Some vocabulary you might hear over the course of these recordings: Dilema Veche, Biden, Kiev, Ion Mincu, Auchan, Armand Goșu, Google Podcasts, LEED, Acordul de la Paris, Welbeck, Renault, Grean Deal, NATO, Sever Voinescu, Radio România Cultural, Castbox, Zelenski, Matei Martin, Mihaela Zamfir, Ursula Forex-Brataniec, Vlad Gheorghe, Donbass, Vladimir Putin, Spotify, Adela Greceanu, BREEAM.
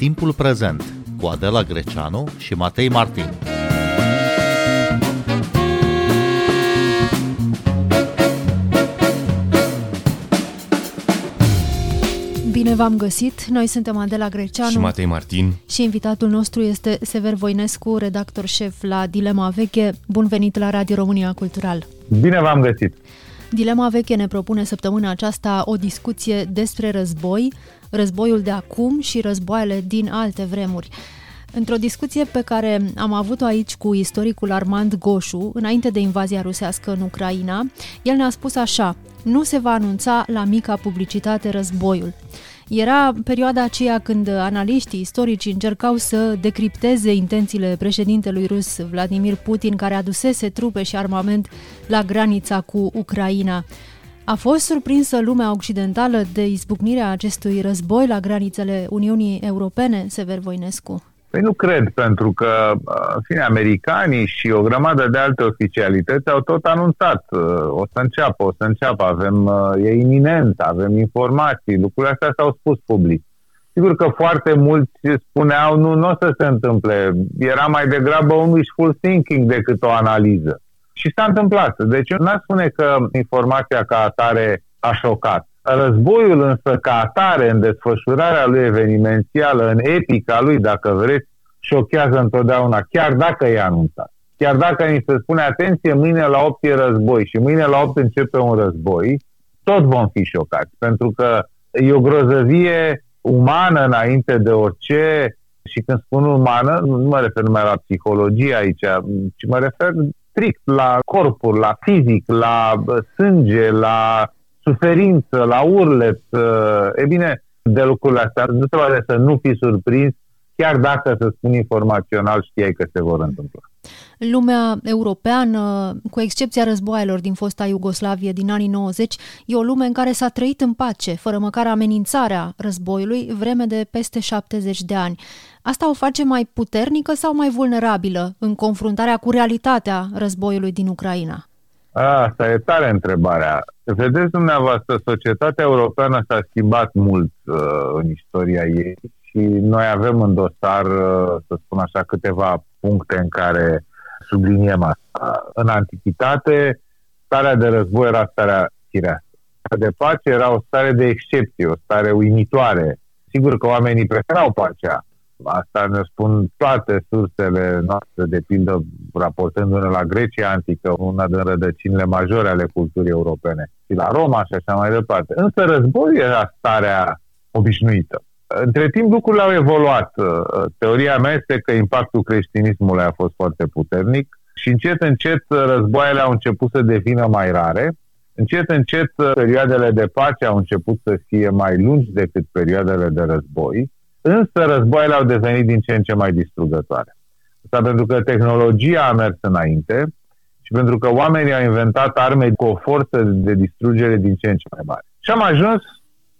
Timpul prezent cu Adela Greceanu și Matei Martin. Bine v-am găsit! Noi suntem Adela Greceanu și Matei Martin și invitatul nostru este Sever Voinescu, redactor șef la Dilema Veche. Bun venit la Radio România Cultural! Bine v-am găsit! Dilema Veche ne propune săptămâna aceasta o discuție despre război, războiul de acum și războaiele din alte vremuri. Într-o discuție pe care am avut-o aici cu istoricul Armand Goșu, înainte de invazia rusească în Ucraina, el ne-a spus așa: nu se va anunța la mica publicitate războiul. Era perioada aceea când analiștii istorici încercau să decripteze intențiile președintelui rus Vladimir Putin, care adusese trupe și armament la granița cu Ucraina. A fost surprinsă lumea occidentală de izbucnirea acestui război la granițele Uniunii Europene, Sever Voinescu? Păi nu cred, pentru că, în fine, americanii și o grămadă de alte oficialități au tot anunțat. O să înceapă, e iminent, avem informații, lucrurile astea s-au spus public. Sigur că foarte mulți spuneau, nu o să se întâmple, era mai degrabă un wishful thinking decât o analiză. Și s-a întâmplat. Deci eu n-aș spune că informația ca atare a șocat. Războiul însă ca atare, în desfășurarea lui evenimențială, în epica lui, dacă vreți, șochează întotdeauna, chiar dacă e anunțat. Chiar dacă ni se spune, atenție, mâine la 8 e război și mâine la 8 începe un război, tot vom fi șocați, pentru că e o grozăvie umană înainte de orice, și când spun umană, nu mă refer numai la psihologie aici, ci mă refer strict la corpul, la fizic, la sânge, la suferință, la urlet. E bine, de lucrurile astea nu se poate să nu fii surprins, chiar dacă, să spun informațional, știai că se vor întâmpla. Lumea europeană, cu excepția războaielor din fosta Iugoslavie din anii 90, e o lume în care s-a trăit în pace, fără măcar amenințarea războiului, vreme de peste 70 de ani. Asta o face mai puternică sau mai vulnerabilă în confruntarea cu realitatea războiului din Ucraina? Asta e tare întrebarea. Vedeți dumneavoastră, societatea europeană s-a schimbat mult în istoria ei și noi avem în dosar, să spun așa, câteva puncte în care subliniem asta. În antichitate, starea de război era starea firească. De pace era o stare de excepție, o stare uimitoare. Sigur că oamenii preferau pacea. Asta ne spun toate sursele noastre, de pildă raportându-ne la Grecia antică, una din rădăcinile majore ale culturii europene, și la Roma și așa mai departe. Însă războiul era starea obișnuită. Între timp lucrurile au evoluat. Teoria mea este că impactul creștinismului a fost foarte puternic și încet, încet războaiele au început să devină mai rare. Încet, încet perioadele de pace au început să fie mai lungi decât perioadele de război. Însă războaiele au devenit din ce în ce mai distrugătoare. Asta pentru că tehnologia a mers înainte și pentru că oamenii au inventat arme cu o forță de distrugere din ce în ce mai mare. Și am ajuns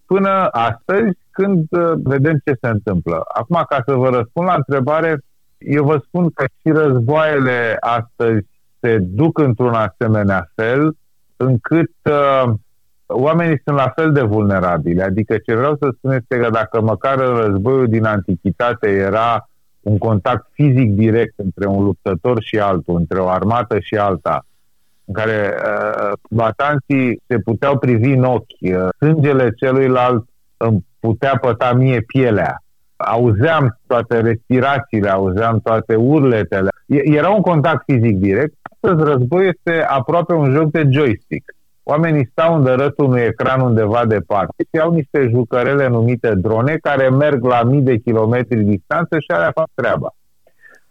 până astăzi, când vedem ce se întâmplă. Acum, ca să vă răspund la întrebare, eu vă spun că și războaiele astăzi se duc într-un asemenea fel, încât oamenii sunt la fel de vulnerabili. Adică ce vreau să spun este că dacă măcar războiul din antichitate era un contact fizic direct între un luptător și altul, între o armată și alta, în care combatanții se puteau privi în ochi, sângele celuilalt îmi putea păta mie pielea, auzeam toate respirațiile, auzeam toate urletele. Era un contact fizic direct. Astăzi războiul este aproape un joc de joystick. Oamenii stau în dărătul unui ecran undeva departe și au niște jucărele numite drone care merg la mii de kilometri distanță și alea fac treaba.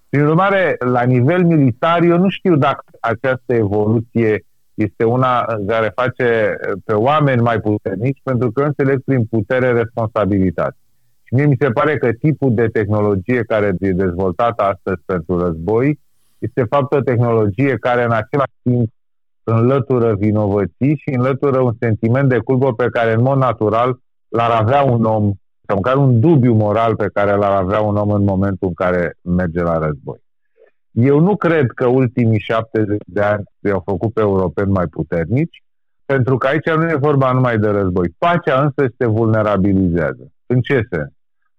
Prin urmare, la nivel militar, eu nu știu dacă această evoluție este una care face pe oameni mai puternici, pentru că înțeleg prin putere responsabilitate. Și mie mi se pare că tipul de tehnologie care e dezvoltată astăzi pentru război este, fapt, o tehnologie care în același timp înlătură vinovății și înlătură un sentiment de culpă pe care în mod natural l-ar avea un om, sau măcar un dubiu moral pe care l-ar avea un om în momentul în care merge la război. Eu nu cred că ultimii 70 de ani i-au făcut pe europeni mai puternici, pentru că aici nu e vorba numai de război. Pacea însă se vulnerabilizează. În ce sens?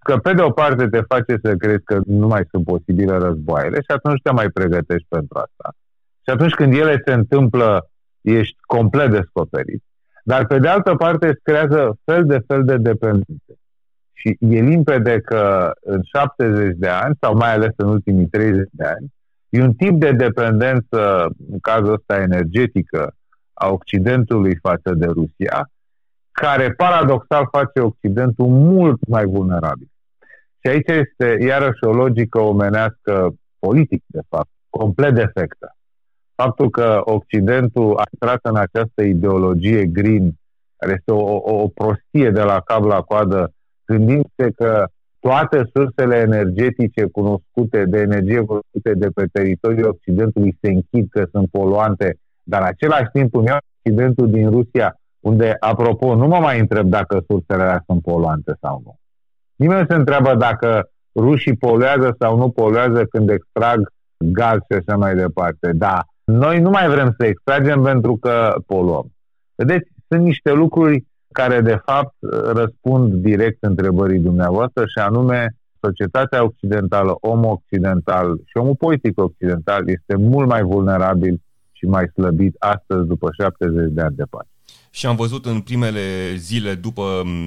că pe de o parte te face să crezi că nu mai sunt posibile războaiele și atunci te mai pregătești pentru asta. Și atunci când ele se întâmplă, ești complet descoperit. Dar pe de altă parte îți creează fel de fel de dependențe. Și e limpede că în 70 de ani, sau mai ales în ultimii 30 de ani, e un tip de dependență, în cazul ăsta energetică, a Occidentului față de Rusia, care paradoxal face Occidentul mult mai vulnerabil. Și aici este iarăși o logică omenească politică, de fapt, complet defectă. Faptul că Occidentul a intrat în această ideologie green, care este o prostie de la cap la coadă, gândindu-se că toate sursele energetice cunoscute, de energie cunoscute de pe teritoriul Occidentului se închid că sunt poluante, dar în același timp îmi iau Occidentul din Rusia, unde, apropo, nu mă mai întreb dacă sursele alea sunt poluante sau nu. Nimeni nu se întreabă dacă rușii poluează sau nu poluează când extrag gaz și așa mai departe. Dar noi nu mai vrem să extragem pentru că poluăm. Vedeți, sunt niște lucruri care, de fapt, răspund direct întrebării dumneavoastră și anume, societatea occidentală, omul occidental și omul politic occidental este mult mai vulnerabil și mai slăbit astăzi după 70 de ani de pace. Și am văzut în primele zile după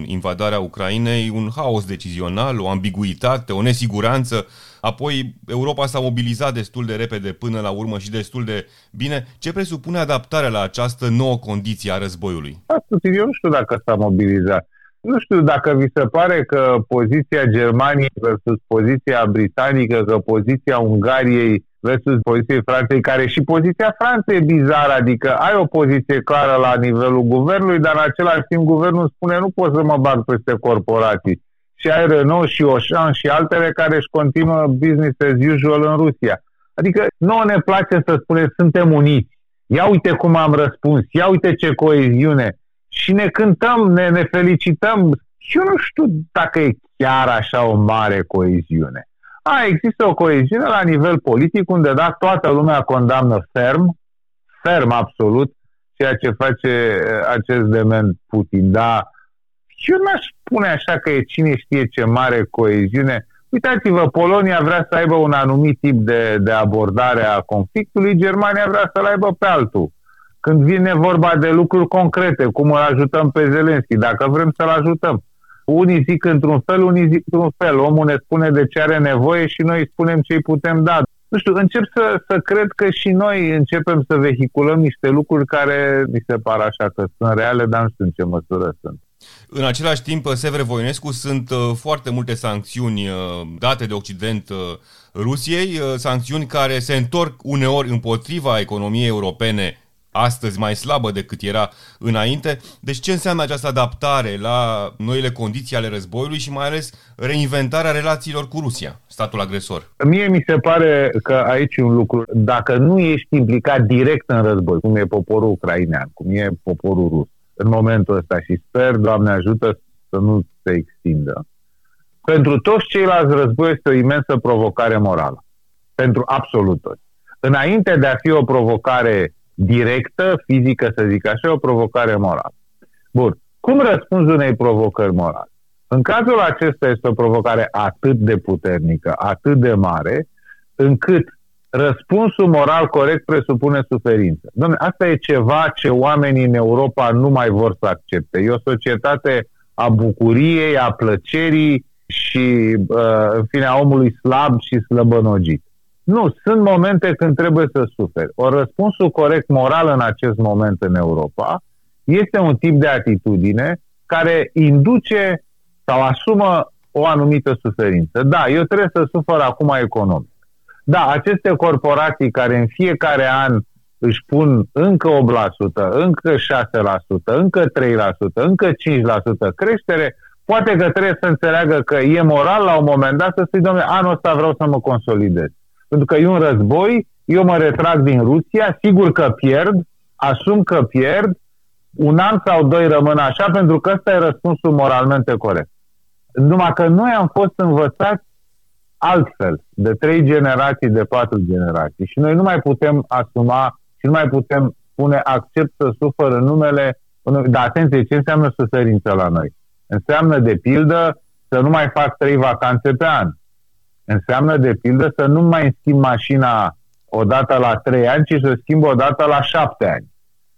invadarea Ucrainei un haos decizional, o ambiguitate, o nesiguranță. Apoi Europa s-a mobilizat destul de repede până la urmă și destul de bine. Ce presupune adaptarea la această nouă condiție a războiului? Eu nu știu dacă s-a mobilizat. Nu știu dacă vi se pare că poziția Germaniei versus poziția britanică, că poziția Ungariei versus poziția Franței, care și poziția Franței e bizară, adică ai o poziție clară la nivelul guvernului, dar în același timp guvernul spune nu pot să mă bag peste corporații. Și ai Renault și Auchan și altele care își continuă business as usual în Rusia. Adică nouă ne place să spunem suntem uniți, ia uite cum am răspuns, ia uite ce coeziune și ne cântăm, ne felicităm. Și eu nu știu dacă e chiar așa o mare coeziune. Există o coeziune la nivel politic unde, da, toată lumea condamnă ferm absolut, ceea ce face acest dement Putin. Dar eu n-aș spune așa că e cine știe ce mare coeziune. Uitați-vă, Polonia vrea să aibă un anumit tip de abordare a conflictului, Germania vrea să-l aibă pe altul. Când vine vorba de lucruri concrete, cum îl ajutăm pe Zelenski, dacă vrem să-l ajutăm. Unii zic într-un fel, unii zic într-un fel. Omul ne spune de ce are nevoie și noi spunem ce îi putem da. Nu știu, încep să cred că și noi începem să vehiculăm niște lucruri care mi se par așa că sunt reale, dar nu știu în ce măsură sunt. În același timp, Sever Voinescu, sunt foarte multe sancțiuni date de Occident Rusiei, sancțiuni care se întorc uneori împotriva economiei europene, astăzi mai slabă decât era înainte. Deci ce înseamnă această adaptare la noile condiții ale războiului și mai ales reinventarea relațiilor cu Rusia, statul agresor? Mie mi se pare că aici e un lucru, dacă nu ești implicat direct în război, cum e poporul ucrainean, cum e poporul rus, în momentul ăsta și sper, Doamne ajută, să nu se extindă. Pentru toți ceilalți război este o imensă provocare morală. Pentru absolut toți. Înainte de a fi o provocare directă, fizică, să zic așa, o provocare morală. Bun. Cum răspunzi unei provocări morale? În cazul acesta este o provocare atât de puternică, atât de mare, încât răspunsul moral corect presupune suferință. Doamne, asta e ceva ce oamenii în Europa nu mai vor să accepte. E o societate a bucuriei, a plăcerii și, în fine, a omului slab și slăbănogit. Nu, sunt momente când trebuie să suferi. Or, răspunsul corect moral în acest moment în Europa este un tip de atitudine care induce sau asumă o anumită suferință. Da, eu trebuie să sufăr acum economic. Da, aceste corporații care în fiecare an își pun încă 8%, încă 6%, încă 3%, încă 5% creștere, poate că trebuie să înțeleagă că e moral la un moment dat să spui, domnule, anul ăsta vreau să mă consolidez. Pentru că e un război, eu mă retrag din Rusia, sigur că pierd, asum că pierd, un an sau doi rămân așa, pentru că ăsta e răspunsul moralmente corect. Numai că noi am fost învățați altfel, de 3 generații, de 4 generații. Și noi nu mai putem asuma și nu mai putem spune accept să sufăr în numele... Dar atenție, ce înseamnă suferință la noi? Înseamnă, de pildă, să nu mai fac 3 vacanțe pe an. Înseamnă, de pildă, să nu mai schimb mașina odată la 3 ani, ci să schimb odată la 7 ani.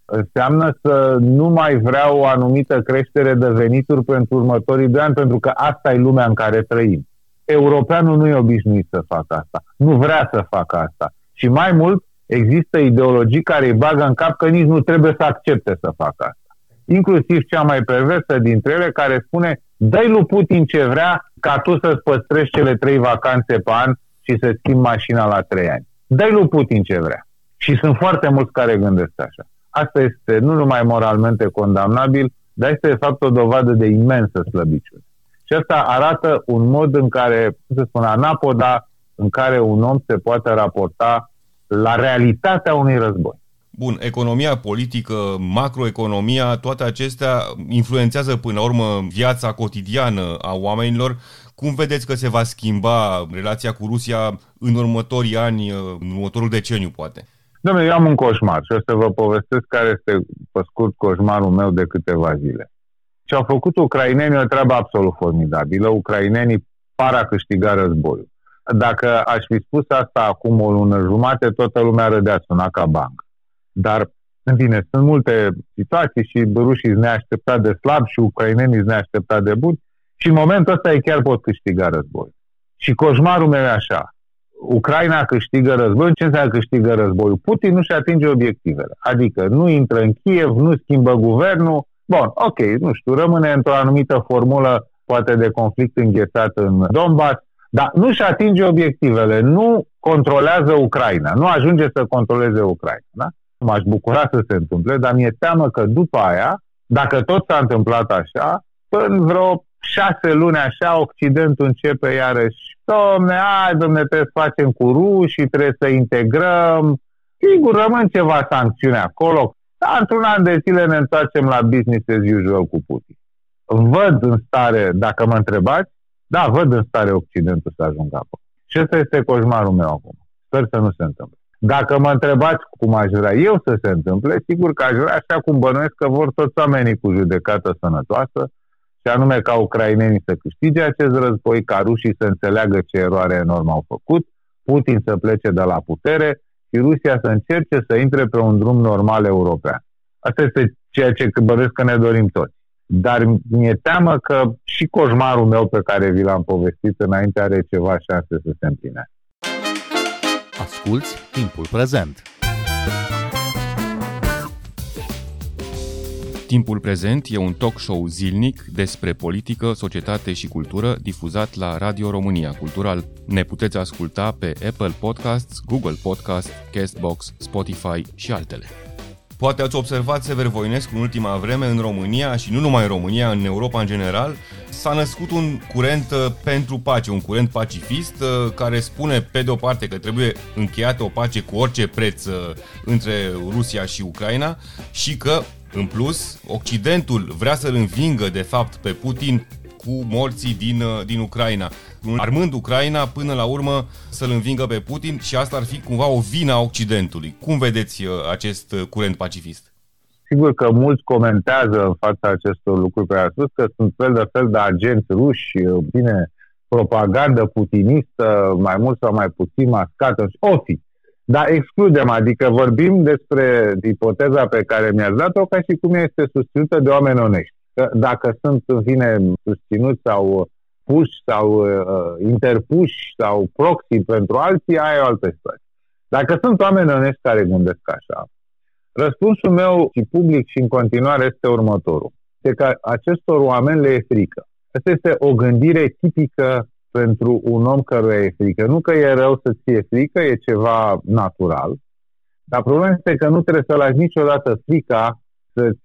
Înseamnă să nu mai vreau o anumită creștere de venituri pentru următorii 2 ani, pentru că asta e lumea în care trăim. Europeanul nu e obișnuit să facă asta. Nu vrea să facă asta. Și mai mult, există ideologii care îi bagă în cap că nici nu trebuie să accepte să facă asta. Inclusiv cea mai perversă dintre ele, care spune: dă-i lui Putin ce vrea ca tu să-ți păstrezi cele 3 vacanțe pe an și să schimbi mașina la 3 ani. Dă-i lui Putin ce vrea. Și sunt foarte mulți care gândesc așa. Asta este nu numai moralmente condamnabil, dar este de fapt o dovadă de imensă slăbiciune. Și asta arată un mod în care, cum se spune, anapoda, în care un om se poate raporta la realitatea unui război. Bun, economia politică, macroeconomia, toate acestea influențează până la urmă viața cotidiană a oamenilor. Cum vedeți că se va schimba relația cu Rusia în următorii ani, în următorul deceniu, poate? Doamne, eu am un coșmar și o să vă povestesc care este, pe scurt, coșmarul meu de câteva zile. Ce au făcut ucrainenii, o treabă absolut formidabilă. Ucrainenii par a câștiga războiul. Dacă aș fi spus asta acum o lună jumate, toată lumea râdea, suna ca banc. Dar, în fine, sunt multe situații și rușii sunt neașteptat de slab și ucrainenii sunt neașteptat de buni și în momentul ăsta ei chiar pot câștiga război. Și coșmarul meu e așa: Ucraina câștigă războiul. Ce înseamnă câștigă războiul? Putin nu-și atinge obiectivele. Adică nu intră în Kiev, nu schimbă guvernul. Bun, ok, nu știu, rămâne într-o anumită formulă, poate de conflict înghețat în Donbass, dar nu-și atinge obiectivele, nu controlează Ucraina, nu ajunge să controleze Ucraina. Da? M-aș bucura să se întâmple, dar mi-e teamă că după aia, dacă tot s-a întâmplat așa, până vreo 6 luni așa, Occidentul începe iarăși: Dom'le, trebuie să facem cu rușii, trebuie să integrăm. Sigur, rămân ceva sancțiune acolo, dar într-un an de zile ne întoarcem la business as usual cu Putin. Văd în stare, dacă mă întrebați, da, văd în stare Occidentul să ajungă acolo. Și ăsta este coșmarul meu acum. Sper să nu se întâmple. Dacă mă întrebați cum aș vrea eu să se întâmple, sigur că aș vrea așa cum bănuiesc că vor toți oamenii, cu judecată sănătoasă, și anume ca ucrainenii să câștige acest război, ca rușii să înțeleagă ce eroare enormă au făcut, Putin să plece de la putere și Rusia să încerce să intre pe un drum normal european. Asta este ceea ce bănuiesc că ne dorim toți. Dar mi-e teamă că și coșmarul meu pe care vi l-am povestit înainte are ceva șanse să se împlinească. Asculți Timpul Prezent. Timpul Prezent e un talk show zilnic despre politică, societate și cultură difuzat la Radio România Cultural. Ne puteți asculta pe Apple Podcasts, Google Podcasts, Castbox, Spotify și altele. Poate ați observat, Sever Voinescu, în ultima vreme în România și nu numai în România, în Europa în general, s-a născut un curent pentru pace, un curent pacifist care spune pe de o parte că trebuie încheiată o pace cu orice preț între Rusia și Ucraina și că, în plus, Occidentul vrea să-l învingă de fapt pe Putin cu morții din Ucraina, armând Ucraina până la urmă să-l învingă pe Putin, și asta ar fi cumva o vină a Occidentului. Cum vedeți acest curent pacifist? Sigur că mulți comentează în fața acestor lucruri pe care a spus că sunt fel de fel de agenți ruși, bine, propagandă putinistă, mai mult sau mai puțin mascată, o fi. Dar excludem, adică vorbim despre ipoteza pe care mi-ați dat-o ca și cum este susținută de oameni onești. Dacă sunt, în fine, susținuți sau puși sau interpuși sau proxy pentru alții, aia e o altă istorie. Dacă sunt oameni onești care gândesc așa, răspunsul meu și public și în continuare este următorul. Este că acestor oameni le e frică. Asta este o gândire tipică pentru un om căruia e frică. Nu că e rău să-ți fie frică, e ceva natural, dar problema este că nu trebuie să lași niciodată frica să-ți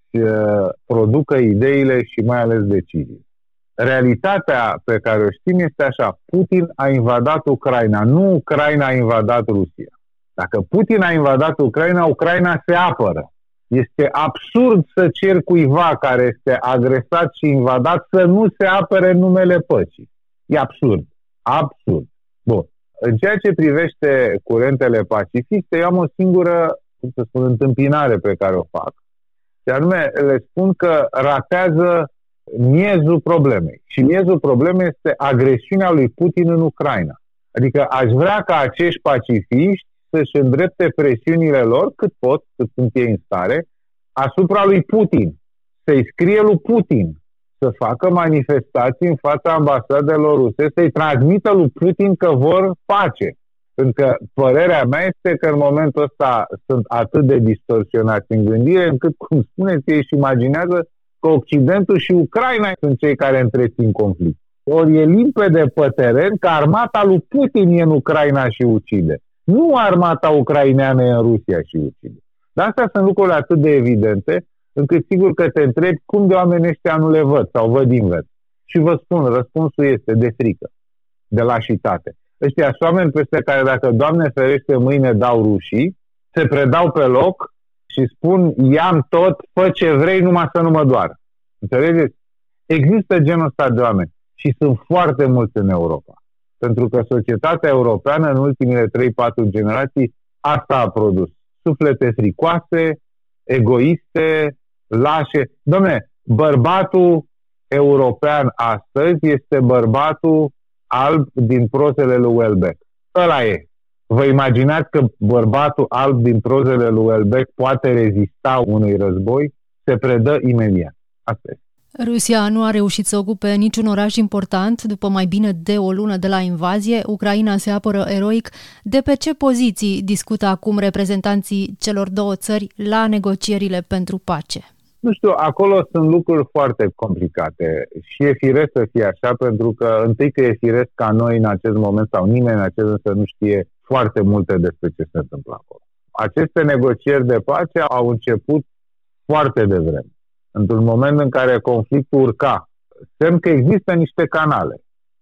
producă ideile și mai ales decizii. Realitatea pe care o știm este așa: Putin a invadat Ucraina, nu Ucraina a invadat Rusia. Dacă Putin a invadat Ucraina, Ucraina se apără. Este absurd să ceri cuiva care este agresat și invadat să nu se apere în numele păcii. E absurd. Absurd. Bun. În ceea ce privește curentele pacifiste, eu am o singură, cum să spun, întâmpinare pe care o fac. Și anume, le spun că ratează miezul problemei. Și miezul problemei este agresiunea lui Putin în Ucraina. Adică aș vrea ca acești pacifiști să-și îndrepte presiunile lor cât pot, cât sunt ei în stare, asupra lui Putin. Să-i scrie lui Putin să facă manifestații în fața ambasadelor ruse, să-i transmită lui Putin că vor pace. Pentru că părerea mea este că în momentul ăsta sunt atât de distorsionați în gândire, încât, cum spuneți, ei își imaginează că Occidentul și Ucraina sunt cei care întrețin conflict. Ori e limpede pe teren că armata lui Putin e în Ucraina și ucide. Nu armata ucraineană e în Rusia și ucide. Dar astea sunt lucruri atât de evidente, încât sigur că te întrebi cum de oamenii ăștia nu le văd sau văd invers. Și vă spun, răspunsul este de frică, de lașitate. Ăștia sunt oameni peste care, dacă Doamne ferește, mâine dau rușii, se predau pe loc și spun, i-am tot, fă ce vrei, numai să nu mă doară. Înțelegeți? Există genul ăsta de oameni și sunt foarte mulți în Europa. Pentru că societatea europeană în ultimile 3-4 generații asta a produs. Suflete fricoase, egoiste, lașe. Dom'le, bărbatul european astăzi este bărbatul alb din prozele lui Welbeck. Ăla e. Vă imaginați că bărbatul alb din prozele lui Welbeck poate rezista unui război? Se predă imediat. Asta e. Rusia nu a reușit să ocupe niciun oraș important după mai bine de o lună de la invazie. Ucraina se apără eroic. De pe ce poziții discută acum reprezentanții celor două țări la negocierile pentru pace? Nu știu, acolo sunt lucruri foarte complicate și e firesc să fie așa, pentru că întâi că e firesc ca noi în acest moment, sau nimeni în acest moment, să nu știe foarte multe despre ce se întâmplă acolo. Aceste negocieri de pace au început foarte devreme, într-un moment în care conflictul urca. Semn că există niște canale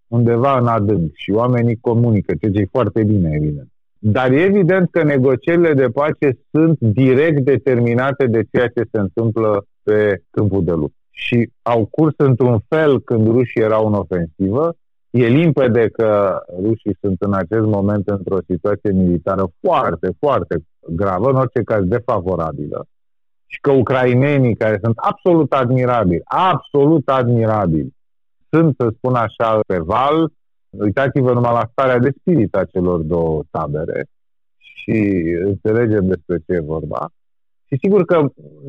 undeva în adânc și oamenii comunică, ceea ce e foarte bine, evident. Dar e evident că negocierile de pace sunt direct determinate de ceea ce se întâmplă pe câmpul de luptă. Și au curs într-un fel când rușii erau în ofensivă. E limpede că rușii sunt în acest moment într-o situație militară foarte, foarte gravă, în orice caz defavorabilă. Și că ucrainenii, care sunt absolut admirabili, sunt, să spun așa, pe val. Uitați-vă numai la starea de spirit a celor două tabere și înțelegem despre ce e vorba. Și sigur că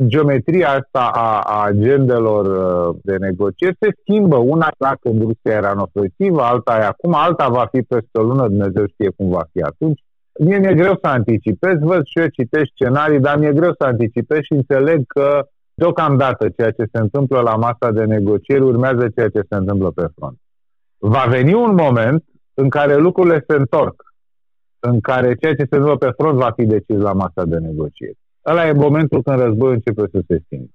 geometria asta a agendelor de negocieri se schimbă. Una era când Rusia era în ofensivă, alta e acum, alta va fi peste o lună, Dumnezeu știe cum va fi atunci. Mie mi-e greu să anticipez, văd și eu, citesc scenarii, dar mi-e greu să anticipez și înțeleg că deocamdată ceea ce se întâmplă la masa de negocieri urmează ceea ce se întâmplă pe front. Va veni un moment în care lucrurile se întorc, în care ceea ce se întâmplă pe front va fi decis la masa de negocieri. Ăla e momentul când războiul începe să se schimbe.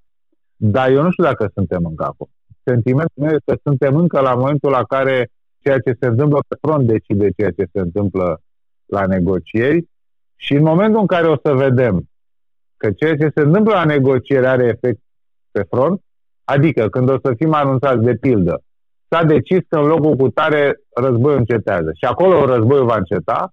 Dar eu nu știu dacă suntem încă acolo. Sentimentul meu este că suntem încă la momentul la care ceea ce se întâmplă pe front decide ceea ce se întâmplă la negocieri, și în momentul în care o să vedem că ceea ce se întâmplă la negocieri are efect pe front, adică când o să fim anunțați, de pildă, s-a decis că în locul cu tare războiul încetează și acolo războiul va înceta,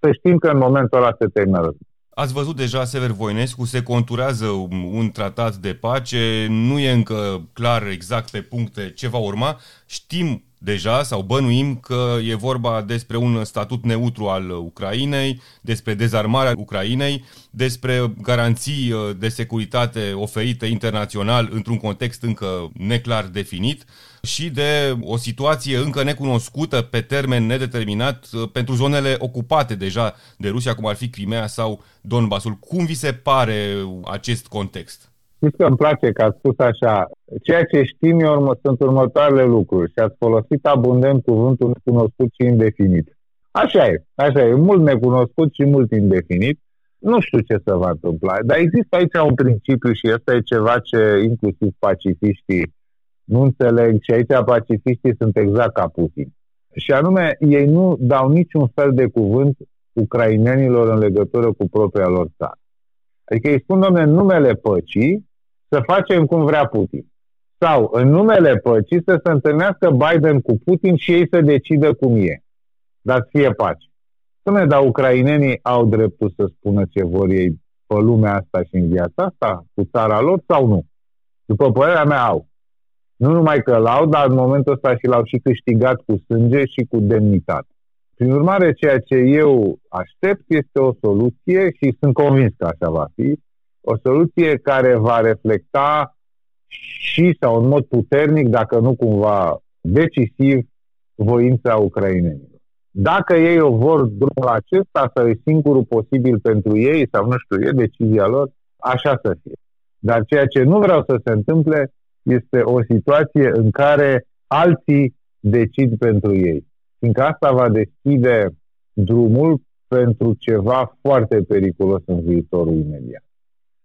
să știm că în momentul ăla se termină războiul. Ați văzut deja, Sever Voinescu, se conturează un tratat de pace, nu e încă clar exact pe puncte ce va urma. Știm deja sau bănuim că e vorba despre un statut neutru al Ucrainei, despre dezarmarea Ucrainei, despre garanții de securitate oferite internațional într-un context încă neclar definit și de o situație încă necunoscută pe termen nedeterminat pentru zonele ocupate deja de Rusia, cum ar fi Crimea sau Donbassul. Cum vi se pare acest context? Știți că îmi place că ați spus așa, ceea ce știm sunt următoarele lucruri și ați folosit abundent cuvântul necunoscut și indefinit. Așa e, mult necunoscut și mult indefinit. Nu știu ce se va întâmpla, dar există aici un principiu și ăsta e ceva ce inclusiv pacifiștii nu înțeleg și aici pacifiștii sunt exact ca Putin. Și anume, ei nu dau niciun fel de cuvânt ucrainenilor în legătură cu propria lor țară. Adică îi spun, dom'le, în numele păcii să facem cum vrea Putin. Sau în numele păcii să se întâlnească Biden cu Putin și ei să decidă cum e. Dar fie pace. Dom'le, dar ucrainenii au dreptul să spună ce vor ei pe lumea asta și în viața asta, cu țara lor, sau nu? După părerea mea, au. Nu numai că l-au, dar în momentul ăsta și l-au și câștigat cu sânge și cu demnitate. Prin urmare, ceea ce eu aștept este o soluție și sunt convins că așa va fi, o soluție care va reflecta și sau în mod puternic, dacă nu cumva decisiv, voința ucrainenilor. Dacă ei o vor drumul acesta sau e singurul posibil pentru ei sau nu știu, e decizia lor, așa să fie. Dar ceea ce nu vreau să se întâmple este o situație în care alții decid pentru ei. Fiindcă asta va deschide drumul pentru ceva foarte periculos în viitorul imediat.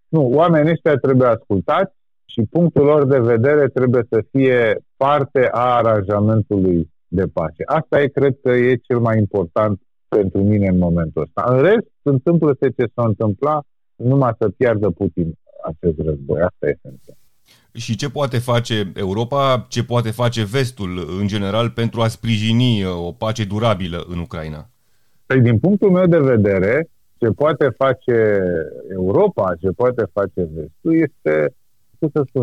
Nu, oamenii ăștia trebuie ascultați și punctul lor de vedere trebuie să fie parte a aranjamentului de pace. Asta e, cred că e cel mai important pentru mine în momentul ăsta. În rest, întâmplă-se ce s-a întâmplat, numai să piardă Putin acest război. Asta e esențial. Și ce poate face Europa, ce poate face Vestul în general pentru a sprijini o pace durabilă în Ucraina? Păi, din punctul meu de vedere, ce poate face Europa, ce poate face Vestul este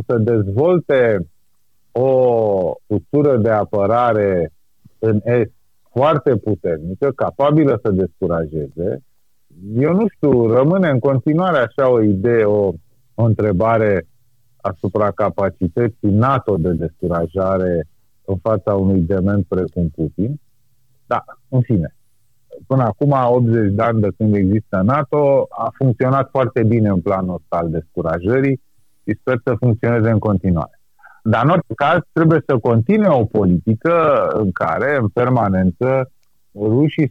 să dezvolte o structură de apărare în Est foarte puternică, capabilă să descurajeze. Eu nu știu, rămâne în continuare așa o idee, o întrebare asupra capacității NATO de descurajare în fața unui dement precum Putin. Da, în fine. Până acum, 80 de ani de când există NATO, a funcționat foarte bine în planul ăsta al descurajării și sper să funcționeze în continuare. Dar în orice caz, trebuie să continue o politică în care, în permanență, rușii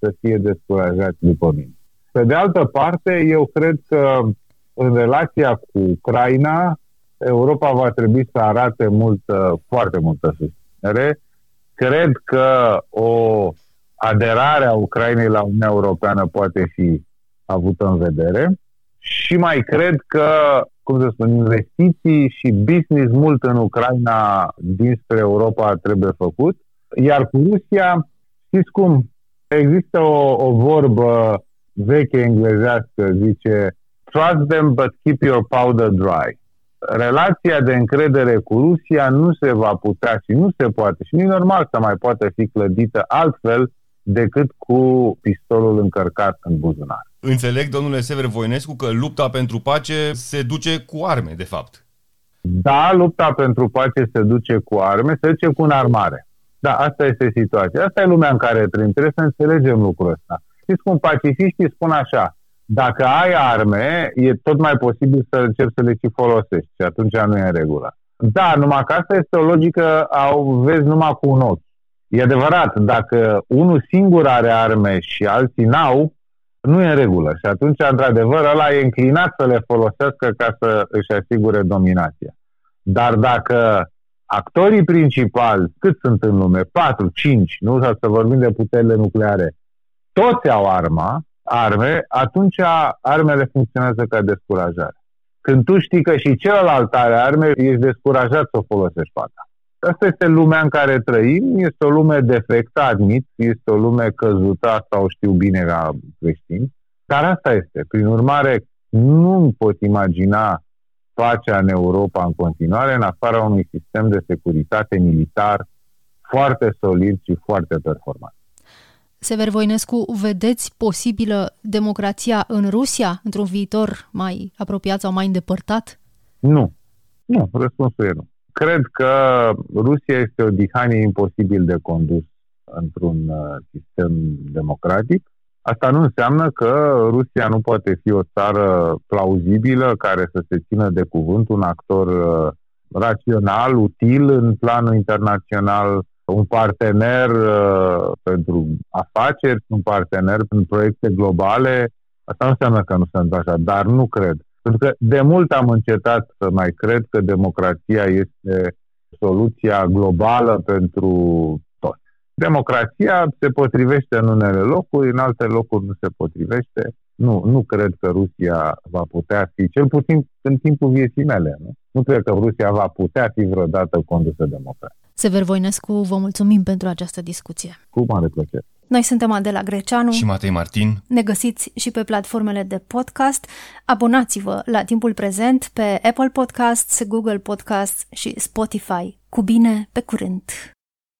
să fie descurajați după mine. Pe de altă parte, eu cred că în relația cu Ucraina, Europa va trebui să arate foarte multă susținere. Cred că o aderare a Ucrainei la Uniunea Europeană poate fi avută în vedere și mai cred că, investiții și business mult în Ucraina dinspre Europa trebuie făcut. Iar cu Rusia, știți cum, există o vorbă veche englezească, zice "Trust them, but keep your powder dry." Relația de încredere cu Rusia nu se va putea și nu se poate și nu e normal să mai poate fi clădită altfel decât cu pistolul încărcat în buzunar. Înțeleg, domnule Sever Voinescu, că lupta pentru pace se duce cu arme, de fapt. Da, lupta pentru pace se duce cu arme, se duce cu înarmare. Da, asta este situația. Asta e lumea în care trăim. Trebuie să înțelegem lucrul ăsta. Știți cum pacifiștii spun așa: dacă ai arme, e tot mai posibil să încerci să le și folosești și atunci nu e în regulă. Da, numai că asta este o logică, vezi numai cu un ochi. E adevărat, dacă unul singur are arme și alții n-au, nu e în regulă și atunci, într-adevăr, ăla e înclinat să le folosească ca să își asigure dominația. Dar dacă actorii principali, cât sunt în lume, 4, 5, nu? Sau să vorbim de puterile nucleare, toți au arme, atunci armele funcționează ca descurajare. Când tu știi că și celălalt are arme, ești descurajat să o folosești pe asta. Asta este lumea în care trăim, este o lume defectă, admit, este o lume căzută, sau știu bine ca creștini, dar asta este. Prin urmare, nu pot imagina pacea în Europa în continuare, în afara unui sistem de securitate militar foarte solid și foarte performant. Sever Voinescu, vedeți posibilă democrația în Rusia într-un viitor mai apropiat sau mai îndepărtat? Nu, răspunsul e nu. Cred că Rusia este o dihanie imposibil de condus într-un sistem democratic. Asta nu înseamnă că Rusia nu poate fi o țară plauzibilă, care să se țină de cuvânt, un actor rațional, util în planul internațional, un partener pentru afaceri, un partener în proiecte globale. Asta nu înseamnă că nu sunt așa, dar nu cred. Pentru că de mult am încetat să mai cred că democrația este soluția globală pentru toți. Democrația se potrivește în unele locuri, în alte locuri nu se potrivește. Nu cred că Rusia va putea fi, cel puțin în timpul vieții mele, nu? Nu cred că Rusia va putea fi vreodată condusă democratic. Sever Voinescu, vă mulțumim pentru această discuție. Cu mare plăcere. Noi suntem Adela Greceanu și Matei Martin. Ne găsiți și pe platformele de podcast. Abonați-vă la Timpul Prezent pe Apple Podcasts, Google Podcasts și Spotify. Cu bine, pe curând!